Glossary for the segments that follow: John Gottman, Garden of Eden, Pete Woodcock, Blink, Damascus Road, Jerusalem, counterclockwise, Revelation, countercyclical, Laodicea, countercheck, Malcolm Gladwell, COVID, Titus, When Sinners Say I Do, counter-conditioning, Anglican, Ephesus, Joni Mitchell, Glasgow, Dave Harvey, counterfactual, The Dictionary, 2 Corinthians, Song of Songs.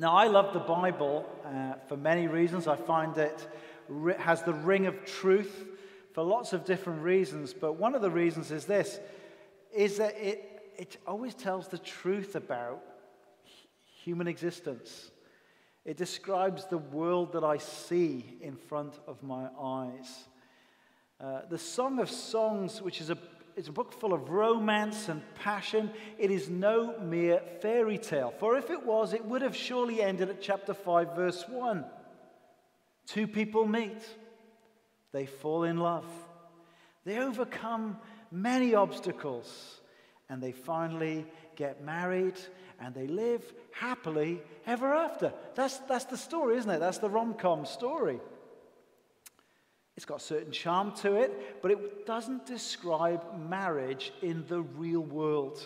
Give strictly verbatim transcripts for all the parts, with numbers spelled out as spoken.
Now, I love the Bible uh, for many reasons. I find it has the ring of truth for lots of different reasons. But one of the reasons is this, is that it, it always tells the truth about human existence. It describes the world that I see in front of my eyes. Uh, the Song of Songs, which is a, it's a book full of romance and passion, it is no mere fairy tale. For if it was, it would have surely ended at chapter five, verse one. Two people meet. They fall in love. They overcome many obstacles. And they finally get married. And they live happily ever after. That's, that's the story, isn't it? That's the rom-com story. It's got a certain charm to it, but it doesn't describe marriage in the real world.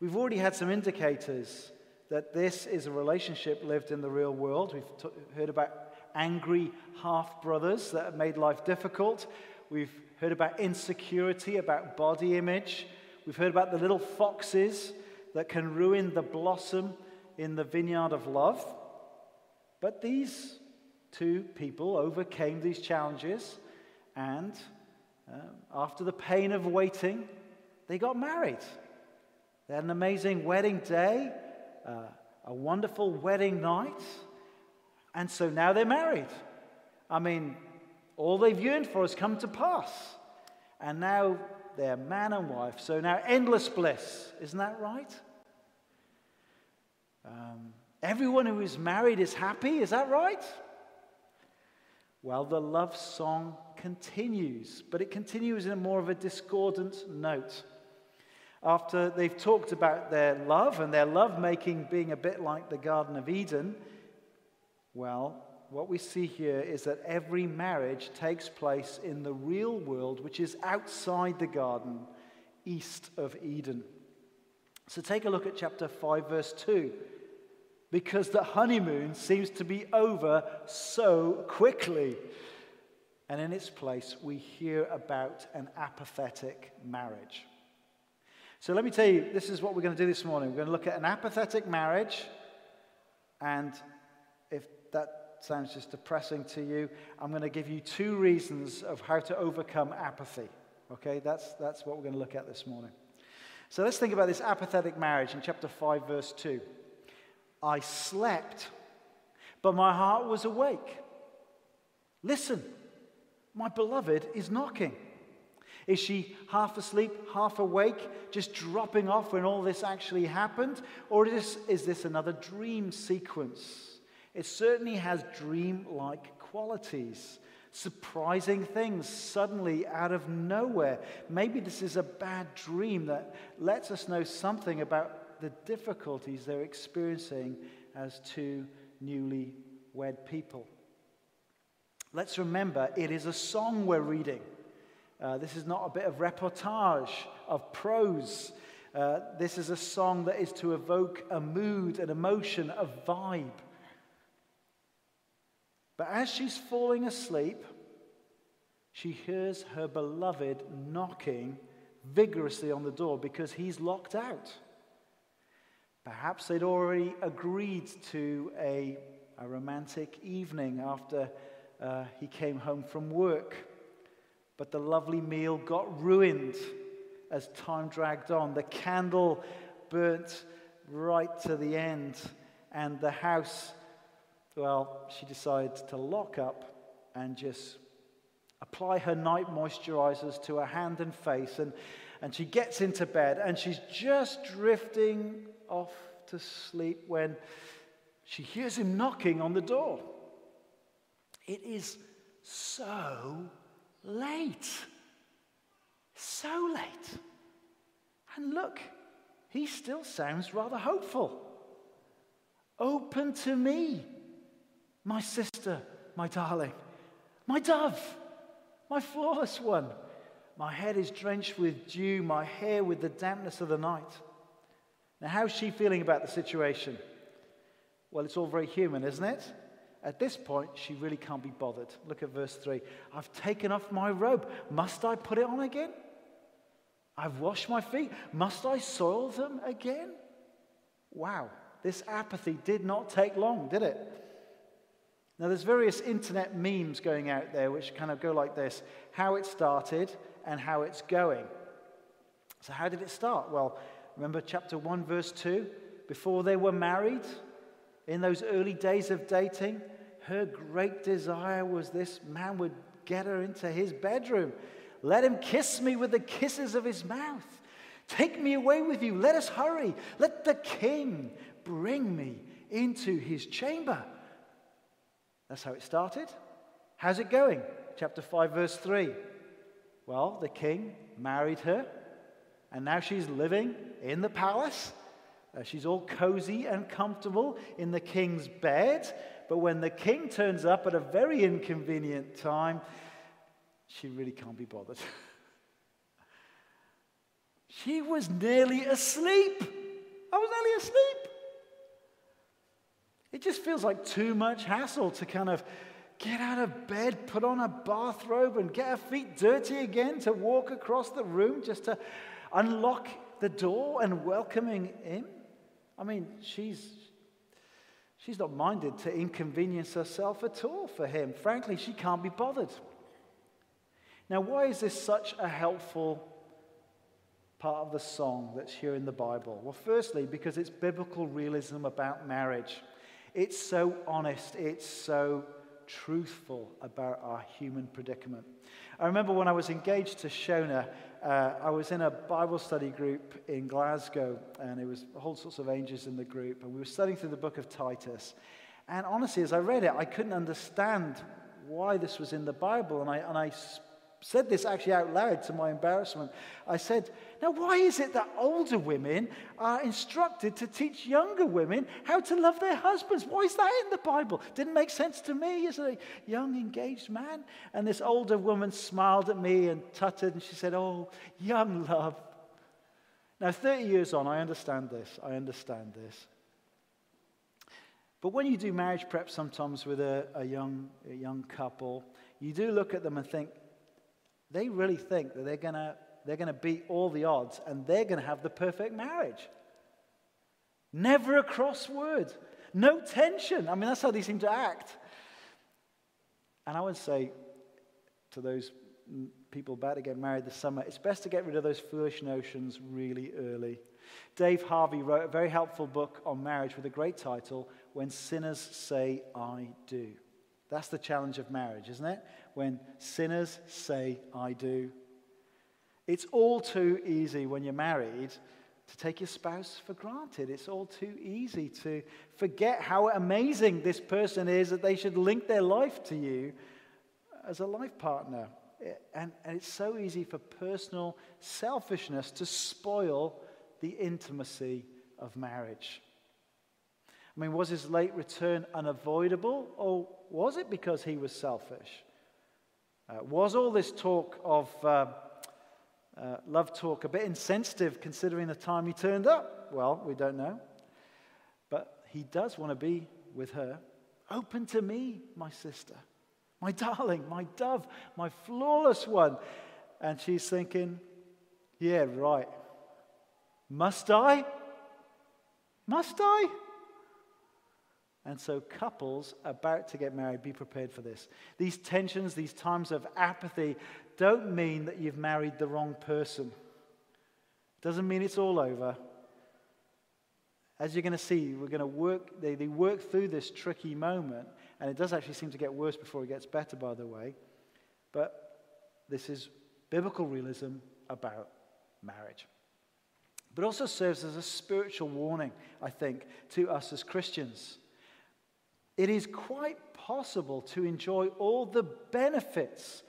We've already had some indicators that this is a relationship lived in the real world. We've t- heard about angry half-brothers that have made life difficult. We've heard about insecurity, about body image. We've heard about the little foxes that can ruin the blossom in the vineyard of love. But these two people overcame these challenges, and uh, after the pain of waiting, they got married. They had an amazing wedding day, uh, a wonderful wedding night, and so now they're married. I mean, all they've yearned for has come to pass, and now they're man and wife, so now endless bliss. Isn't that right? Um, everyone who is married is happy. Is that right? Well, the love song continues, but it continues in a more of a discordant note. After they've talked about their love and their lovemaking being a bit like the Garden of Eden, well, what we see here is that every marriage takes place in the real world, which is outside the garden, east of Eden. So take a look at chapter five, verse two. Because the honeymoon seems to be over so quickly. And in its place, we hear about an apathetic marriage. So let me tell you, this is what we're going to do this morning. We're going to look at an apathetic marriage. And if that sounds just depressing to you, I'm going to give you two reasons of how to overcome apathy. Okay, that's, that's what we're going to look at this morning. So let's think about this apathetic marriage in chapter five, verse two. I slept, but my heart was awake. Listen, my beloved is knocking. Is she half asleep, half awake, just dropping off when all this actually happened? Or is, is this another dream sequence? It certainly has dream-like qualities. Surprising things suddenly out of nowhere. Maybe this is a bad dream that lets us know something about the difficulties they're experiencing as two newly wed people. Let's remember, it is a song we're reading. Uh, this is not a bit of reportage, of prose. Uh, this is a song that is to evoke a mood, an emotion, a vibe. But as she's falling asleep, she hears her beloved knocking vigorously on the door because he's locked out. Perhaps they'd already agreed to a, a romantic evening after uh, he came home from work. But the lovely meal got ruined as time dragged on. The candle burnt right to the end. And the house, well, she decided to lock up and just apply her night moisturizers to her hand and face. And, and she gets into bed and she's just drifting off to sleep when she hears him knocking on the door. It is so late. So late. And look, he still sounds rather hopeful. Open to me, my sister, my darling, my dove, my flawless one. My head is drenched with dew, my hair with the dampness of the night. Now, how's she feeling about the situation? Well, it's all very human, isn't it? At this point, she really can't be bothered. Look at verse three. I've taken off my robe. Must I put it on again? I've washed my feet. Must I soil them again? Wow, This apathy did not take long, did it? Now, there's various internet memes going out there which kind of go like this: how it started and how it's going. So how did it start? Well, remember chapter one, verse two? Before they were married, in those early days of dating, her great desire was this man would get her into his bedroom. Let him kiss me with the kisses of his mouth. Take me away with you. Let us hurry. Let the king bring me into his chamber. That's how it started. How's it going? Chapter five, verse three. Well, the king married her, and now she's living in the palace. Uh, she's all cozy and comfortable in the king's bed. But when the king turns up at a very inconvenient time, she really can't be bothered. She was nearly asleep. I was nearly asleep. It just feels like too much hassle to kind of get out of bed, put on a bathrobe, and get her feet dirty again to walk across the room just to unlock the door and welcoming him. I mean, she's she's not minded to inconvenience herself at all for him. Frankly, she can't be bothered. Now, why is this such a helpful part of the song that's here in the Bible? Well, firstly, because it's biblical realism about marriage. It's so honest. It's so truthful about our human predicament. I remember when I was engaged to Shona, uh, I was in a Bible study group in Glasgow, and it was all sorts of angels in the group, and we were studying through the book of Titus. And honestly, as I read it, I couldn't understand why this was in the Bible, and I and I said this actually out loud to my embarrassment. I said, now why is it that older women are instructed to teach younger women how to love their husbands? Why is that in the Bible? Didn't make sense to me as a young engaged man. And this older woman smiled at me and tutted, and she said, oh, young love. Now thirty years on, I understand this. I understand this. But when you do marriage prep sometimes with a, a, young, a young couple, you do look at them and think, they really think that they're going to they're going to beat all the odds and they're going to have the perfect marriage. Never a cross word. No tension. I mean, that's how they seem to act. And I would say to those people about to get married this summer, it's best to get rid of those foolish notions really early. Dave Harvey wrote a very helpful book on marriage with a great title, When Sinners Say I Do. That's the challenge of marriage, isn't it? When sinners say, I do. It's all too easy when you're married to take your spouse for granted. It's all too easy to forget how amazing this person is, that they should link their life to you as a life partner. And, and it's so easy for personal selfishness to spoil the intimacy of marriage. I mean, was his late return unavoidable, or was it because he was selfish? Uh, was all this talk of uh, uh, love talk a bit insensitive considering the time he turned up? Well, we don't know. But he does want to be with her. Open to me, my sister, my darling, my dove, my flawless one. And she's thinking, yeah, right. Must I? Must I? And so couples about to get married, be prepared for this. These tensions, these times of apathy don't mean that you've married the wrong person. Doesn't mean it's all over. As you're going to see, we're going to work, they, they work through this tricky moment, and it does actually seem to get worse before it gets better, by the way. But this is biblical realism about marriage. But also serves as a spiritual warning, I think, to us as Christians. It is quite possible to enjoy all the benefits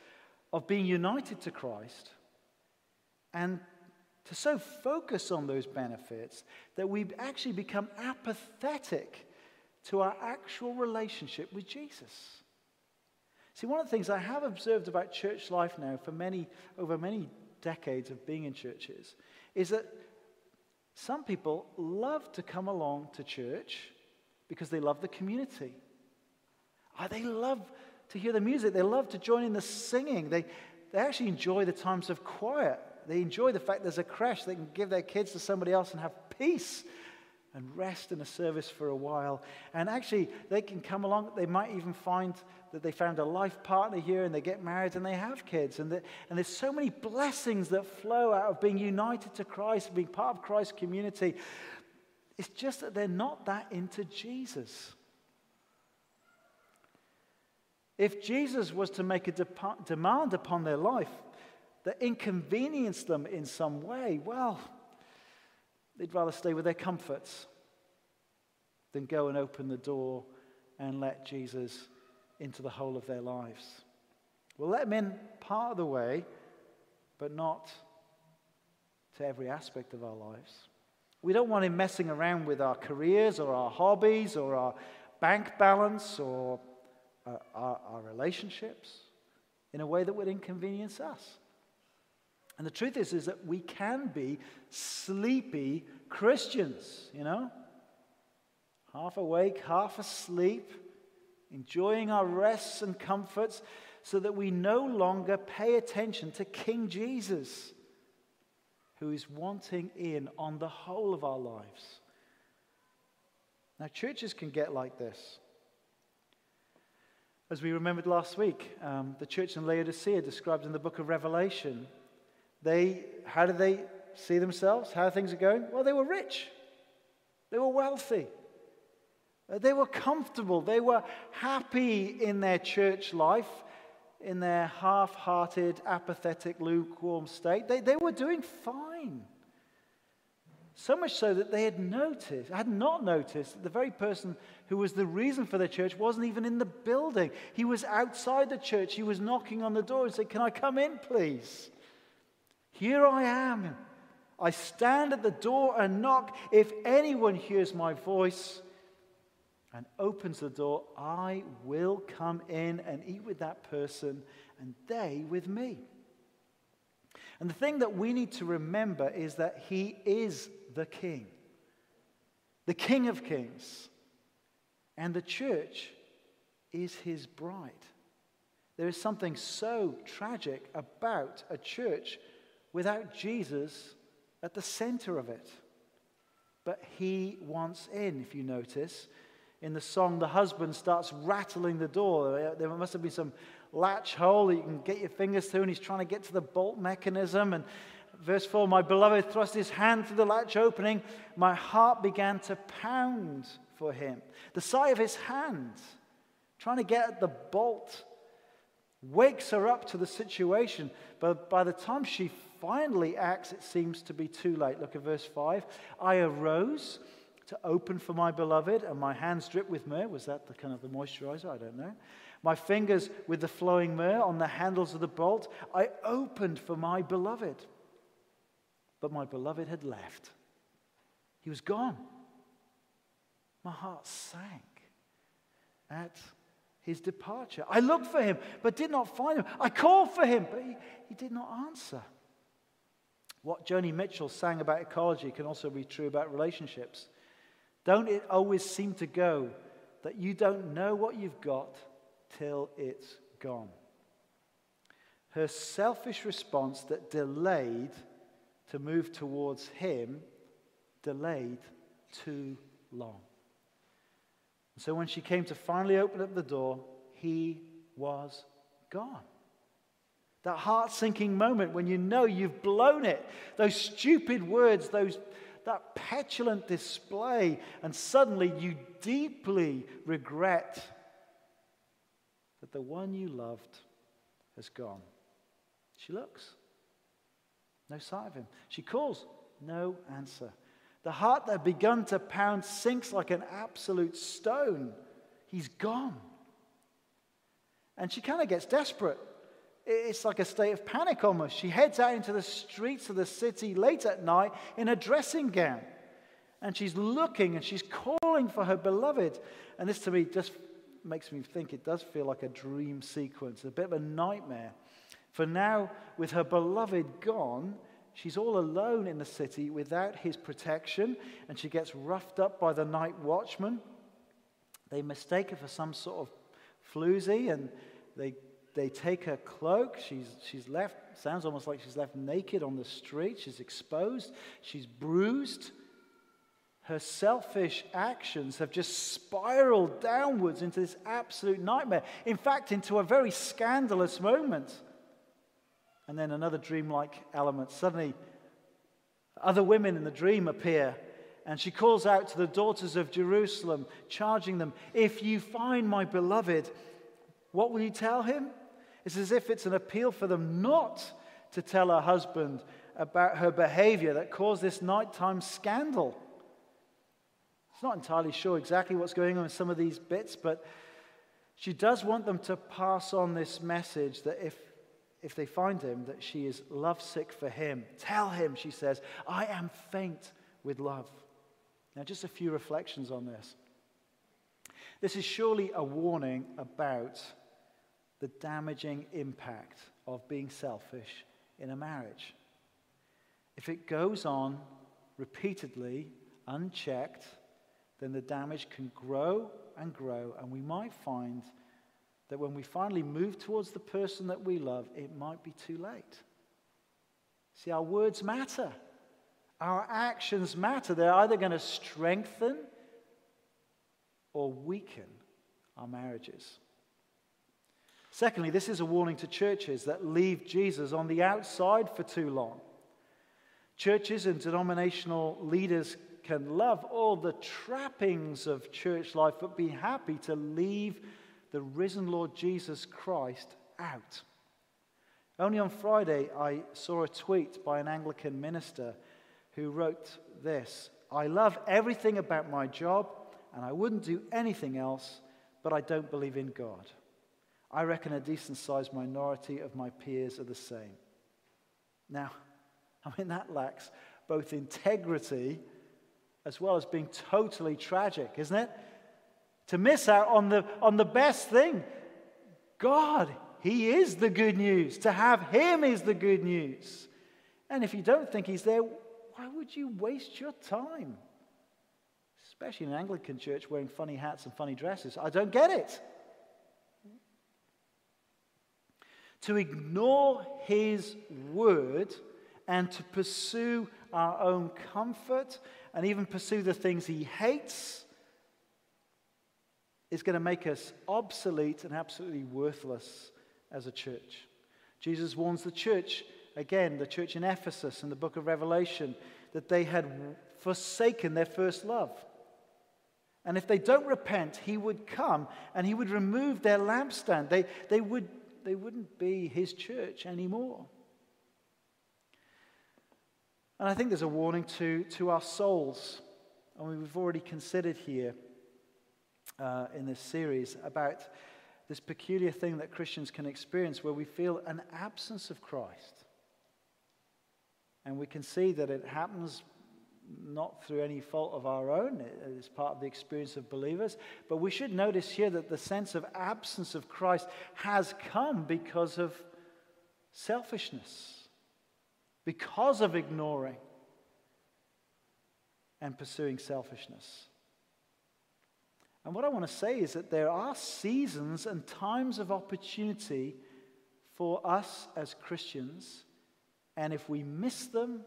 of being united to Christ and to so focus on those benefits that we actually become apathetic to our actual relationship with Jesus. See, one of the things I have observed about church life now for many, over many decades of being in churches, is that some people love to come along to church because they love the community. Oh, they love to hear the music. They love to join in the singing. They, they actually enjoy the times of quiet. They enjoy the fact there's a creche. They can give their kids to somebody else and have peace. and rest in a service for a while. And actually, they can come along. They might even find that they found a life partner here, and they get married, and they have kids. And, the, and there's so many blessings that flow out of being united to Christ, being part of Christ's community. It's just that they're not that into Jesus. If Jesus was to make a de- demand upon their life that inconvenienced them in some way, well, they'd rather stay with their comforts than go and open the door and let Jesus into the whole of their lives. We'll let him in part of the way, but not to every aspect of our lives. We don't want him messing around with our careers or our hobbies or our bank balance or our, our, our relationships in a way that would inconvenience us. And the truth is, is that we can be sleepy Christians, you know? Half awake, half asleep, enjoying our rests and comforts so that we no longer pay attention to King Jesus, who is wanting in on the whole of our lives. Now, churches can get like this. As we remembered last week, um, the church in Laodicea described in the book of Revelation. They, how did they see themselves? How things are going? Well, they were rich. They were wealthy. They were comfortable. They were happy in their church life, in their half-hearted, apathetic, lukewarm state. They, they were doing fine. So much so that they had noticed, had not noticed, that the very person who was the reason for their church wasn't even in the building. He was outside the church. He was knocking on the door and said, "Can I come in, please? Here I am. I stand at the door and knock. If anyone hears my voice and opens the door, I will come in and eat with that person and they with me." And the thing that we need to remember is that he is the King, the King of Kings, and the church is his bride. There is something so tragic about a church without Jesus at the center of it. But he wants in, if you notice. In the song, the husband starts rattling the door. There must have been some latch hole that you can get your fingers through, and he's trying to get to the bolt mechanism. And verse four, "My beloved thrust his hand through the latch opening. My heart began to pound for him." The sight of his hand, trying to get at the bolt, wakes her up to the situation. But by the time she finally acts, it seems to be too late. Look at verse five. "I arose to open for my beloved, and my hands dripped with myrrh." Was that the kind of the moisturizer? I don't know. "My fingers with the flowing myrrh on the handles of the bolt. I opened for my beloved, but my beloved had left." He was gone. My heart sank at his departure. "I looked for him, but did not find him. I called for him, but he, he did not answer." What Joni Mitchell sang about ecology can also be true about relationships. Don't it always seem to go that you don't know what you've got till it's gone? Her selfish response that delayed to move towards him delayed too long. So when she came to finally open up the door, he was gone. That heart-sinking moment when you know you've blown it. Those stupid words, those that petulant display, and suddenly you deeply regret that the one you loved has gone. She looks. No sight of him. She calls. No answer. The heart that had begun to pound sinks like an absolute stone. He's gone. And she kind of gets desperate. It's like a state of panic almost. She heads out into the streets of the city late at night in a dressing gown. And she's looking and she's calling for her beloved. And this to me just makes me think it does feel like a dream sequence, a bit of a nightmare. For now, with her beloved gone, she's all alone in the city without his protection, and she gets roughed up by the night watchman. They mistake her for some sort of floozy, and they they take her cloak. She's she's left, sounds almost like she's left naked on the street. She's exposed. She's bruised. her selfish actions have just spiraled downwards into this absolute nightmare. In fact, into a very scandalous moment. And then another dreamlike element. Suddenly, other women in the dream appear, and she calls out to the daughters of Jerusalem, charging them, "If you find my beloved, what will you tell him?" It's as if it's an appeal for them not to tell her husband about her behavior that caused this nighttime scandal. It's not entirely sure exactly what's going on in some of these bits, but she does want them to pass on this message that if if they find him, that she is lovesick for him. "Tell him," she says, "I am faint with love." Now, just a few reflections on this. This is surely a warning about the damaging impact of being selfish in a marriage. If it goes on repeatedly, unchecked, then the damage can grow and grow, and we might find that when we finally move towards the person that we love, it might be too late. See, our words matter. Our actions matter. They're either going to strengthen or weaken our marriages. Secondly, this is a warning to churches that leave Jesus on the outside for too long. Churches and denominational leaders can love all the trappings of church life, but be happy to leave the risen Lord Jesus Christ out. Only on Friday, I saw a tweet by an Anglican minister who wrote this: "I love everything about my job, and I wouldn't do anything else, but I don't believe in God. I reckon a decent-sized minority of my peers are the same." Now, I mean, that lacks both integrity as well as being totally tragic, isn't it? To miss out on the, on the best thing. God, he is the good news. To have him is the good news. And if you don't think he's there, why would you waste your time? Especially in an Anglican church wearing funny hats and funny dresses. I don't get it. To ignore his word and to pursue our own comfort and even pursue the things he hates is going to make us obsolete and absolutely worthless as a church. Jesus warns the church, again, the church in Ephesus in the book of Revelation, that they had forsaken their first love. And if they don't repent, he would come and he would remove their lampstand. They, they, would, they wouldn't be his church anymore. And I think there's a warning to, to our souls. I mean, we've already considered here Uh, in this series about this peculiar thing that Christians can experience where we feel an absence of Christ. And we can see that it happens not through any fault of our own. It's part of the experience of believers. But we should notice here that the sense of absence of Christ has come because of selfishness, because of ignoring and pursuing selfishness. And what I want to say is that there are seasons and times of opportunity for us as Christians, and if we miss them,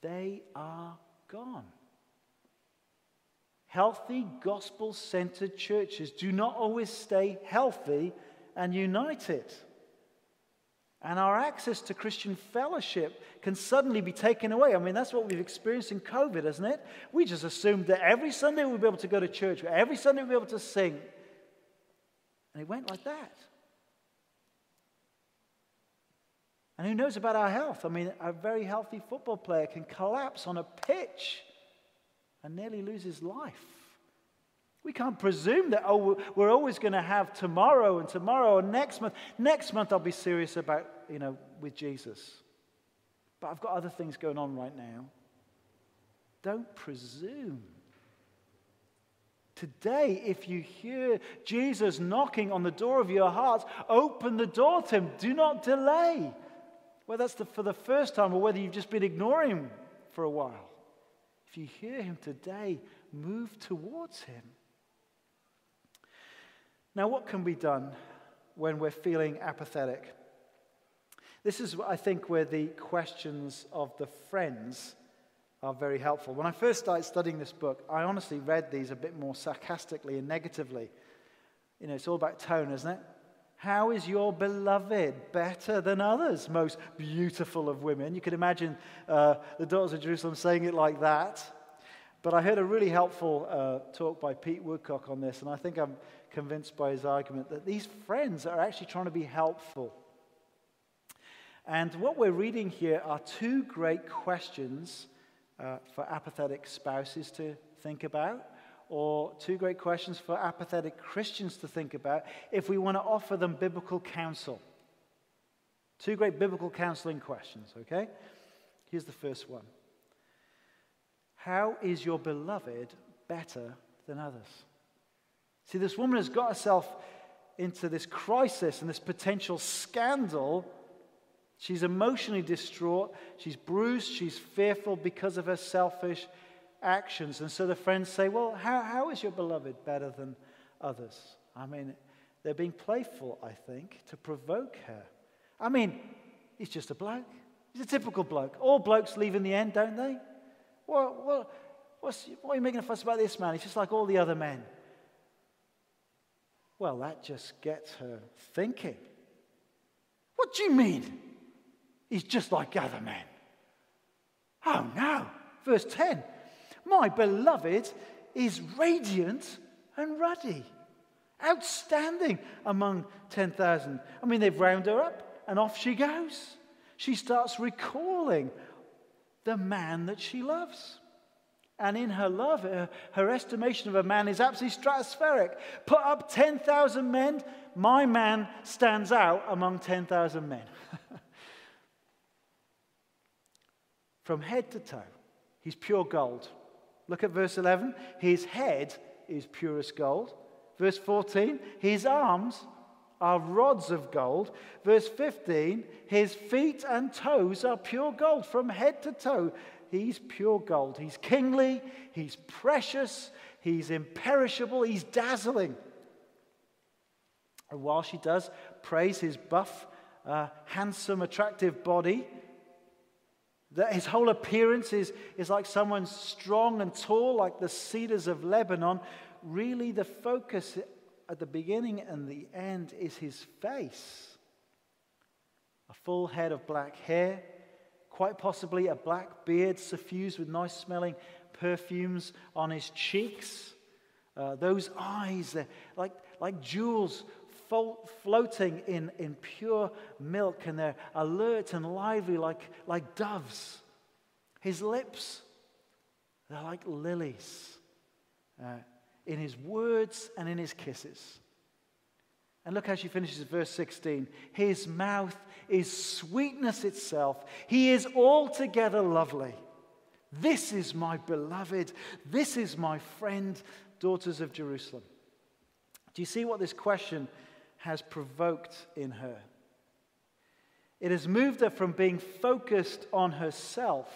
they are gone. Healthy, gospel-centered churches do not always stay healthy and united. And our access to Christian fellowship can suddenly be taken away. I mean, that's what we've experienced in COVID, isn't it? We just assumed that every Sunday we'd be able to go to church, every Sunday we'd be able to sing. And it went like that. And who knows about our health? I mean, a very healthy football player can collapse on a pitch and nearly lose his life. We can't presume that, oh, we're always going to have tomorrow and tomorrow and next month. Next month I'll be serious about, you know, with Jesus. But I've got other things going on right now. Don't presume. Today, if you hear Jesus knocking on the door of your heart, open the door to him. Do not delay. Whether that's the, for the first time or whether you've just been ignoring him for a while. If you hear him today, move towards him. Now, what can be done when we're feeling apathetic? This is, I think, where the questions of the friends are very helpful. When I first started studying this book, I honestly read these a bit more sarcastically and negatively. You know, it's all about tone, isn't it? How is your beloved better than others, most beautiful of women? You could imagine uh, the daughters of Jerusalem saying it like that. But I heard a really helpful uh, talk by Pete Woodcock on this, and I think I'm convinced by his argument that these friends are actually trying to be helpful. And what we're reading here are two great questions uh, for apathetic spouses to think about, or two great questions for apathetic Christians to think about if we want to offer them biblical counsel. Two great biblical counseling questions, okay? Here's the first one. How is your beloved better than others? See, this woman has got herself into this crisis and this potential scandal. She's emotionally distraught. She's bruised. She's fearful because of her selfish actions. And so the friends say, well, how, how is your beloved better than others? I mean, they're being playful, I think, to provoke her. I mean, he's just a bloke. He's a typical bloke. All blokes leave in the end, don't they? Well, well what's, what are you making a fuss about this man? He's just like all the other men. Well, that just gets her thinking. What do you mean? He's just like other men. Oh, no. Verse ten. My beloved is radiant and ruddy, outstanding among ten thousand. I mean, they've rounded her up, and off she goes. She starts recalling the man that she loves. And in her love, her, her estimation of a man is absolutely stratospheric. Put up ten thousand men, my man stands out among ten thousand men. From head to toe, he's pure gold. Look at verse eleven. His head is purest gold. Verse fourteen, his arms are rods of gold. Verse fifteen, his feet and toes are pure gold. From head to toe, he's pure gold. He's kingly, he's precious, he's imperishable, he's dazzling. And while she does praise his buff, uh, handsome, attractive body, that his whole appearance is, is like someone strong and tall, like the cedars of Lebanon. Really, the focus at the beginning and the end is his face. A full head of black hair, quite possibly a black beard suffused with nice-smelling perfumes on his cheeks. Uh, those eyes, they're like, like jewels floating in, in pure milk, and they're alert and lively like, like doves. His lips, they're like lilies uh, in his words and in his kisses. And look how she finishes verse sixteen. His mouth is sweetness itself. He is altogether lovely. This is my beloved. This is my friend, daughters of Jerusalem. Do you see what this question has provoked in her? It has moved her from being focused on herself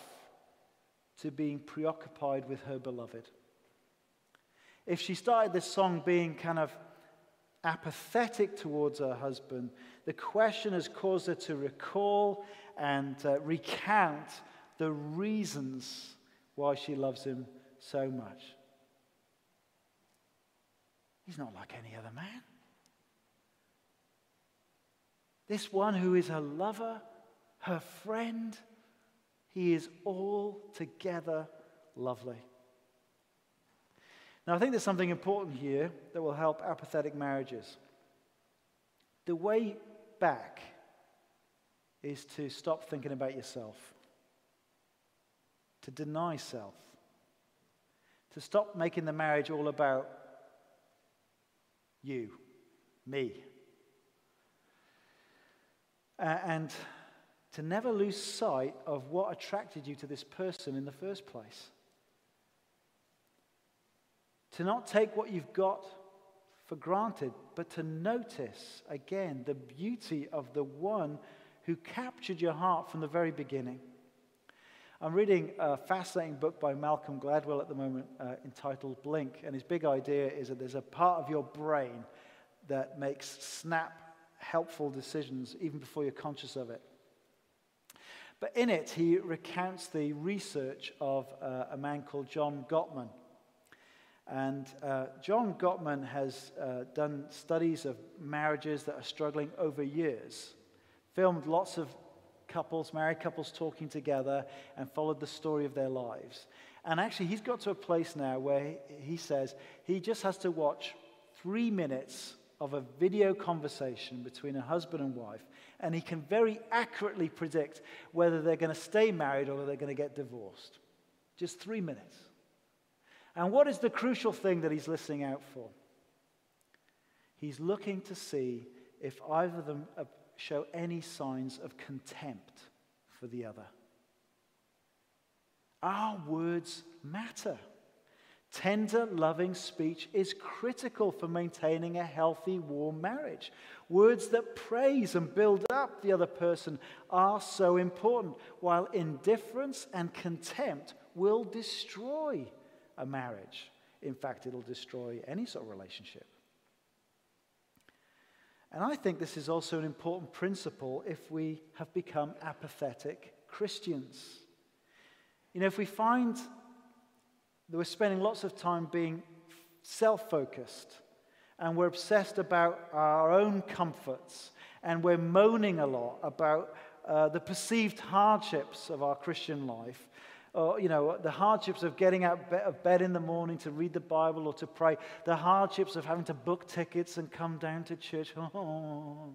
to being preoccupied with her beloved. If she started this song being kind of apathetic towards her husband, the question has caused her to recall and uh, recount the reasons why she loves him so much. He's not like any other man. This one who is her lover, her friend, he is altogether lovely. Now, I think there's something important here that will help apathetic marriages. The way back is to stop thinking about yourself, to deny self, to stop making the marriage all about you, me. Uh, and to never lose sight of what attracted you to this person in the first place. To not take what you've got for granted, but to notice, again, the beauty of the one who captured your heart from the very beginning. I'm reading a fascinating book by Malcolm Gladwell at the moment uh, entitled Blink, and his big idea is that there's a part of your brain that makes snap helpful decisions even before you're conscious of it. But in it, he recounts the research of uh, a man called John Gottman. And uh, John Gottman has uh, done studies of marriages that are struggling over years, filmed lots of couples, married couples talking together, and followed the story of their lives. And actually, he's got to a place now where he says he just has to watch three minutes of a video conversation between a husband and wife, and he can very accurately predict whether they're going to stay married or they're going to get divorced. Just three minutes. And what is the crucial thing that he's listening out for? He's looking to see if either of them show any signs of contempt for the other. Our words matter. Tender, loving speech is critical for maintaining a healthy, warm marriage. Words that praise and build up the other person are so important, while indifference and contempt will destroy a marriage. In fact, it'll destroy any sort of relationship. And I think this is also an important principle if we have become apathetic Christians. You know, if we find that we're spending lots of time being self-focused and we're obsessed about our own comforts and we're moaning a lot about uh, the perceived hardships of our Christian life, or, you know, the hardships of getting out of bed in the morning to read the Bible or to pray, the hardships of having to book tickets and come down to church. Oh.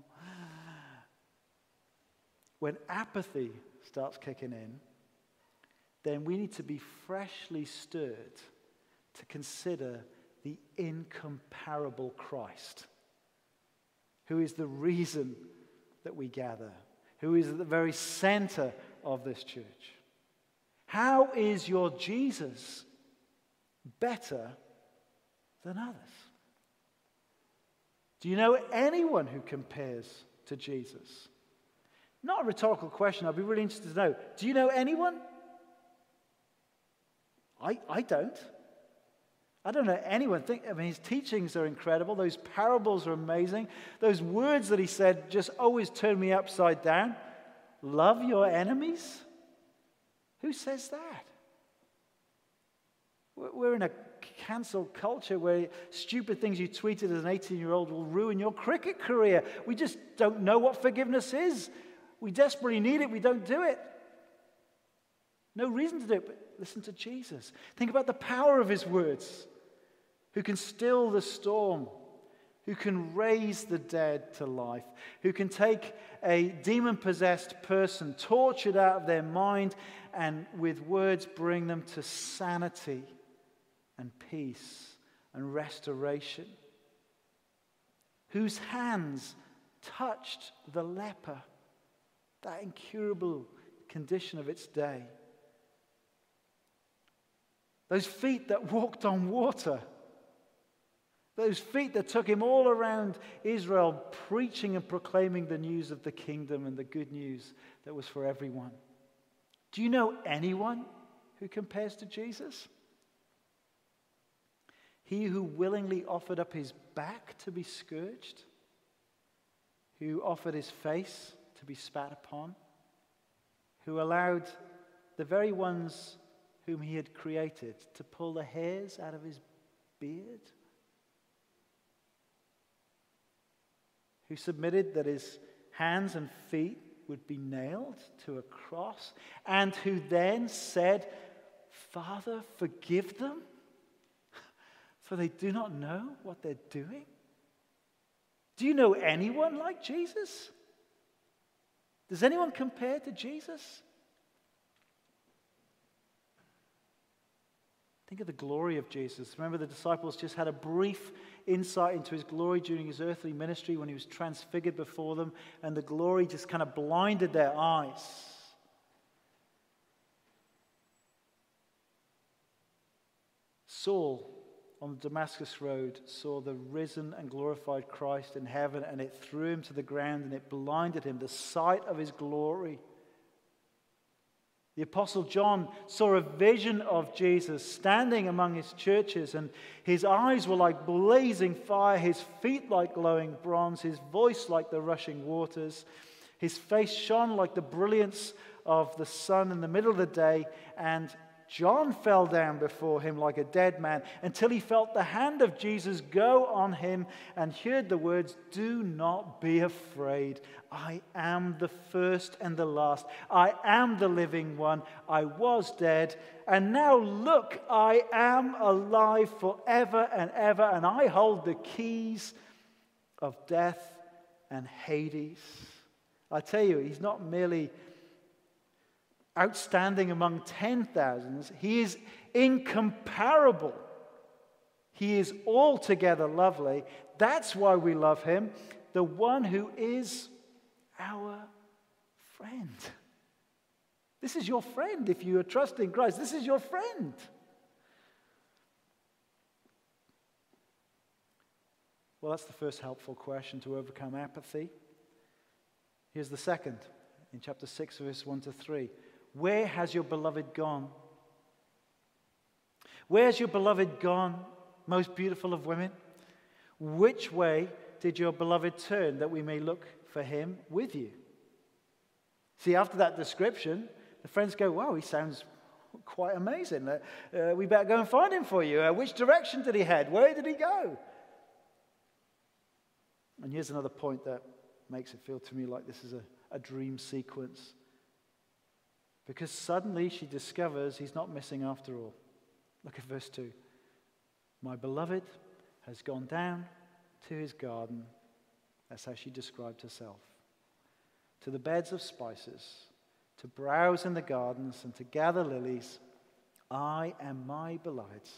When apathy starts kicking in, then we need to be freshly stirred to consider the incomparable Christ, who is the reason that we gather, who is at the very center of this church. How is your Jesus better than others? Do you know anyone who compares to Jesus? Not a rhetorical question. I'd be really interested to know. Do you know anyone? I, I don't. I don't know anyone. Think, I mean, his teachings are incredible. Those parables are amazing. Those words that he said just always turn me upside down. Love your enemies? Who says that? We're in a cancel culture where stupid things you tweeted as an eighteen-year-old will ruin your cricket career. We just don't know what forgiveness is. We desperately need it. We don't do it. No reason to do it, but listen to Jesus. Think about the power of his words, who can still the storm, who can raise the dead to life, who can take a demon-possessed person tortured out of their mind and with words bring them to sanity and peace and restoration, whose hands touched the leper, that incurable condition of its day. Those feet that walked on water. Those feet that took him all around Israel, preaching and proclaiming the news of the kingdom and the good news that was for everyone. Do you know anyone who compares to Jesus? He who willingly offered up his back to be scourged, who offered his face to be spat upon, who allowed the very ones whom he had created to pull the hairs out of his beard, who submitted that his hands and feet would be nailed to a cross, and who then said, "Father, forgive them, for they do not know what they're doing." Do you know anyone like Jesus? Does anyone compare to Jesus? Think of the glory of Jesus. Remember, the disciples just had a brief insight into his glory during his earthly ministry when he was transfigured before them, and the glory just kind of blinded their eyes. Saul on the Damascus Road saw the risen and glorified Christ in heaven, and it threw him to the ground and it blinded him, the sight of his glory. The Apostle John saw a vision of Jesus standing among his churches, and his eyes were like blazing fire, his feet like glowing bronze, his voice like the rushing waters, His face shone like the brilliance of the sun in the middle of the day, and John fell down before him like a dead man until he felt the hand of Jesus go on him and heard the words, "Do not be afraid. I am the first and the last. I am the living one. I was dead. And now look, I am alive forever and ever, and I hold the keys of death and Hades." I tell you, he's not merely outstanding among ten thousands. He is incomparable. He is altogether lovely. That's why we love him, the one who is our friend. This is your friend if you are trusting Christ. This is your friend. Well, that's the first helpful question to overcome apathy. Here's the second, in chapter six, verse one to three. Where has your beloved gone? Where's your beloved gone, most beautiful of women? Which way did your beloved turn that we may look for him with you? See, after that description, the friends go, wow, he sounds quite amazing. Uh, uh, we better go and find him for you. Uh, which direction did he head? Where did he go? And here's another point that makes it feel to me like this is a, a dream sequence. Because suddenly she discovers he's not missing after all. Look at verse two. My beloved has gone down to his garden. That's how she described herself. To the beds of spices, to browse in the gardens, and to gather lilies. I am my beloved's,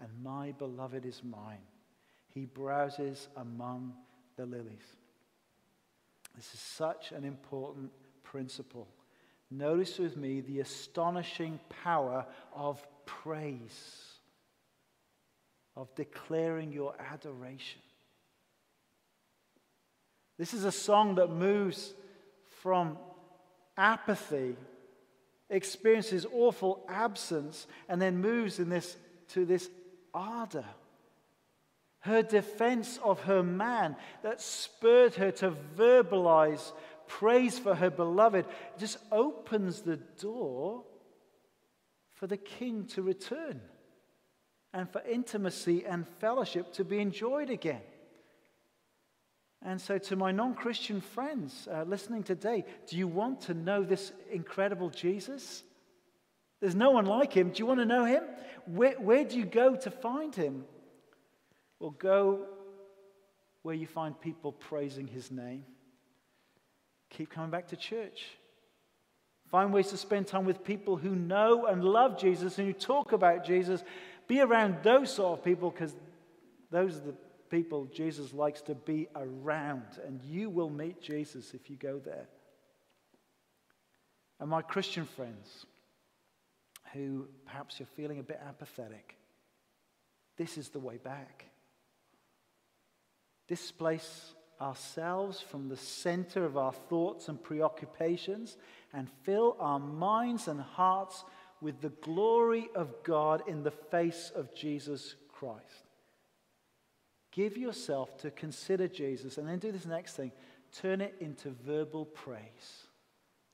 and my beloved is mine. He browses among the lilies. This is such an important principle. Notice with me the astonishing power of praise, of declaring your adoration. This is a song that moves from apathy, experiences awful absence, and then moves in this to this ardor. Her defense of her man that spurred her to verbalize praise for her beloved just opens the door for the king to return and for intimacy and fellowship to be enjoyed again. And so to my non-Christian friends uh, listening today, do you want to know this incredible Jesus? There's no one like him. Do you want to know him? Where, where do you go to find him? Well, go where you find people praising his name. Keep coming back to church. Find ways to spend time with people who know and love Jesus and who talk about Jesus. Be around those sort of people, because those are the people Jesus likes to be around, and you will meet Jesus if you go there. And my Christian friends, who perhaps you're feeling a bit apathetic, this is the way back. Displace ourselves from the center of our thoughts and preoccupations and fill our minds and hearts with the glory of God in the face of Jesus Christ. Give yourself to consider Jesus, and then do this next thing. Turn it into verbal praise.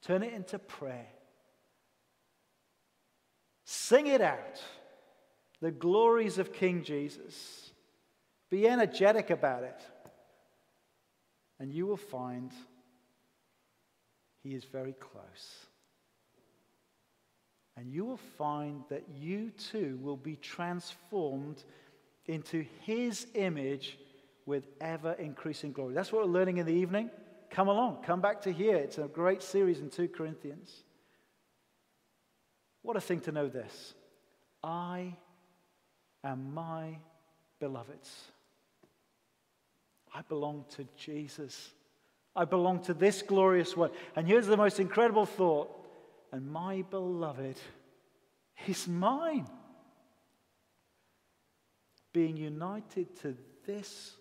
Turn it into prayer. Sing it out. The glories of King Jesus. Be energetic about it. And you will find he is very close. And you will find that you too will be transformed into his image with ever-increasing glory. That's what we're learning in the evening. Come along. Come back to here. It's a great series in Second Corinthians. What a thing to know this. I and my beloveds. I belong to Jesus. I belong to this glorious one. And here's the most incredible thought. And my beloved is mine. Being united to this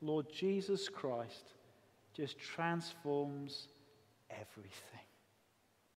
Lord Jesus Christ just transforms everything.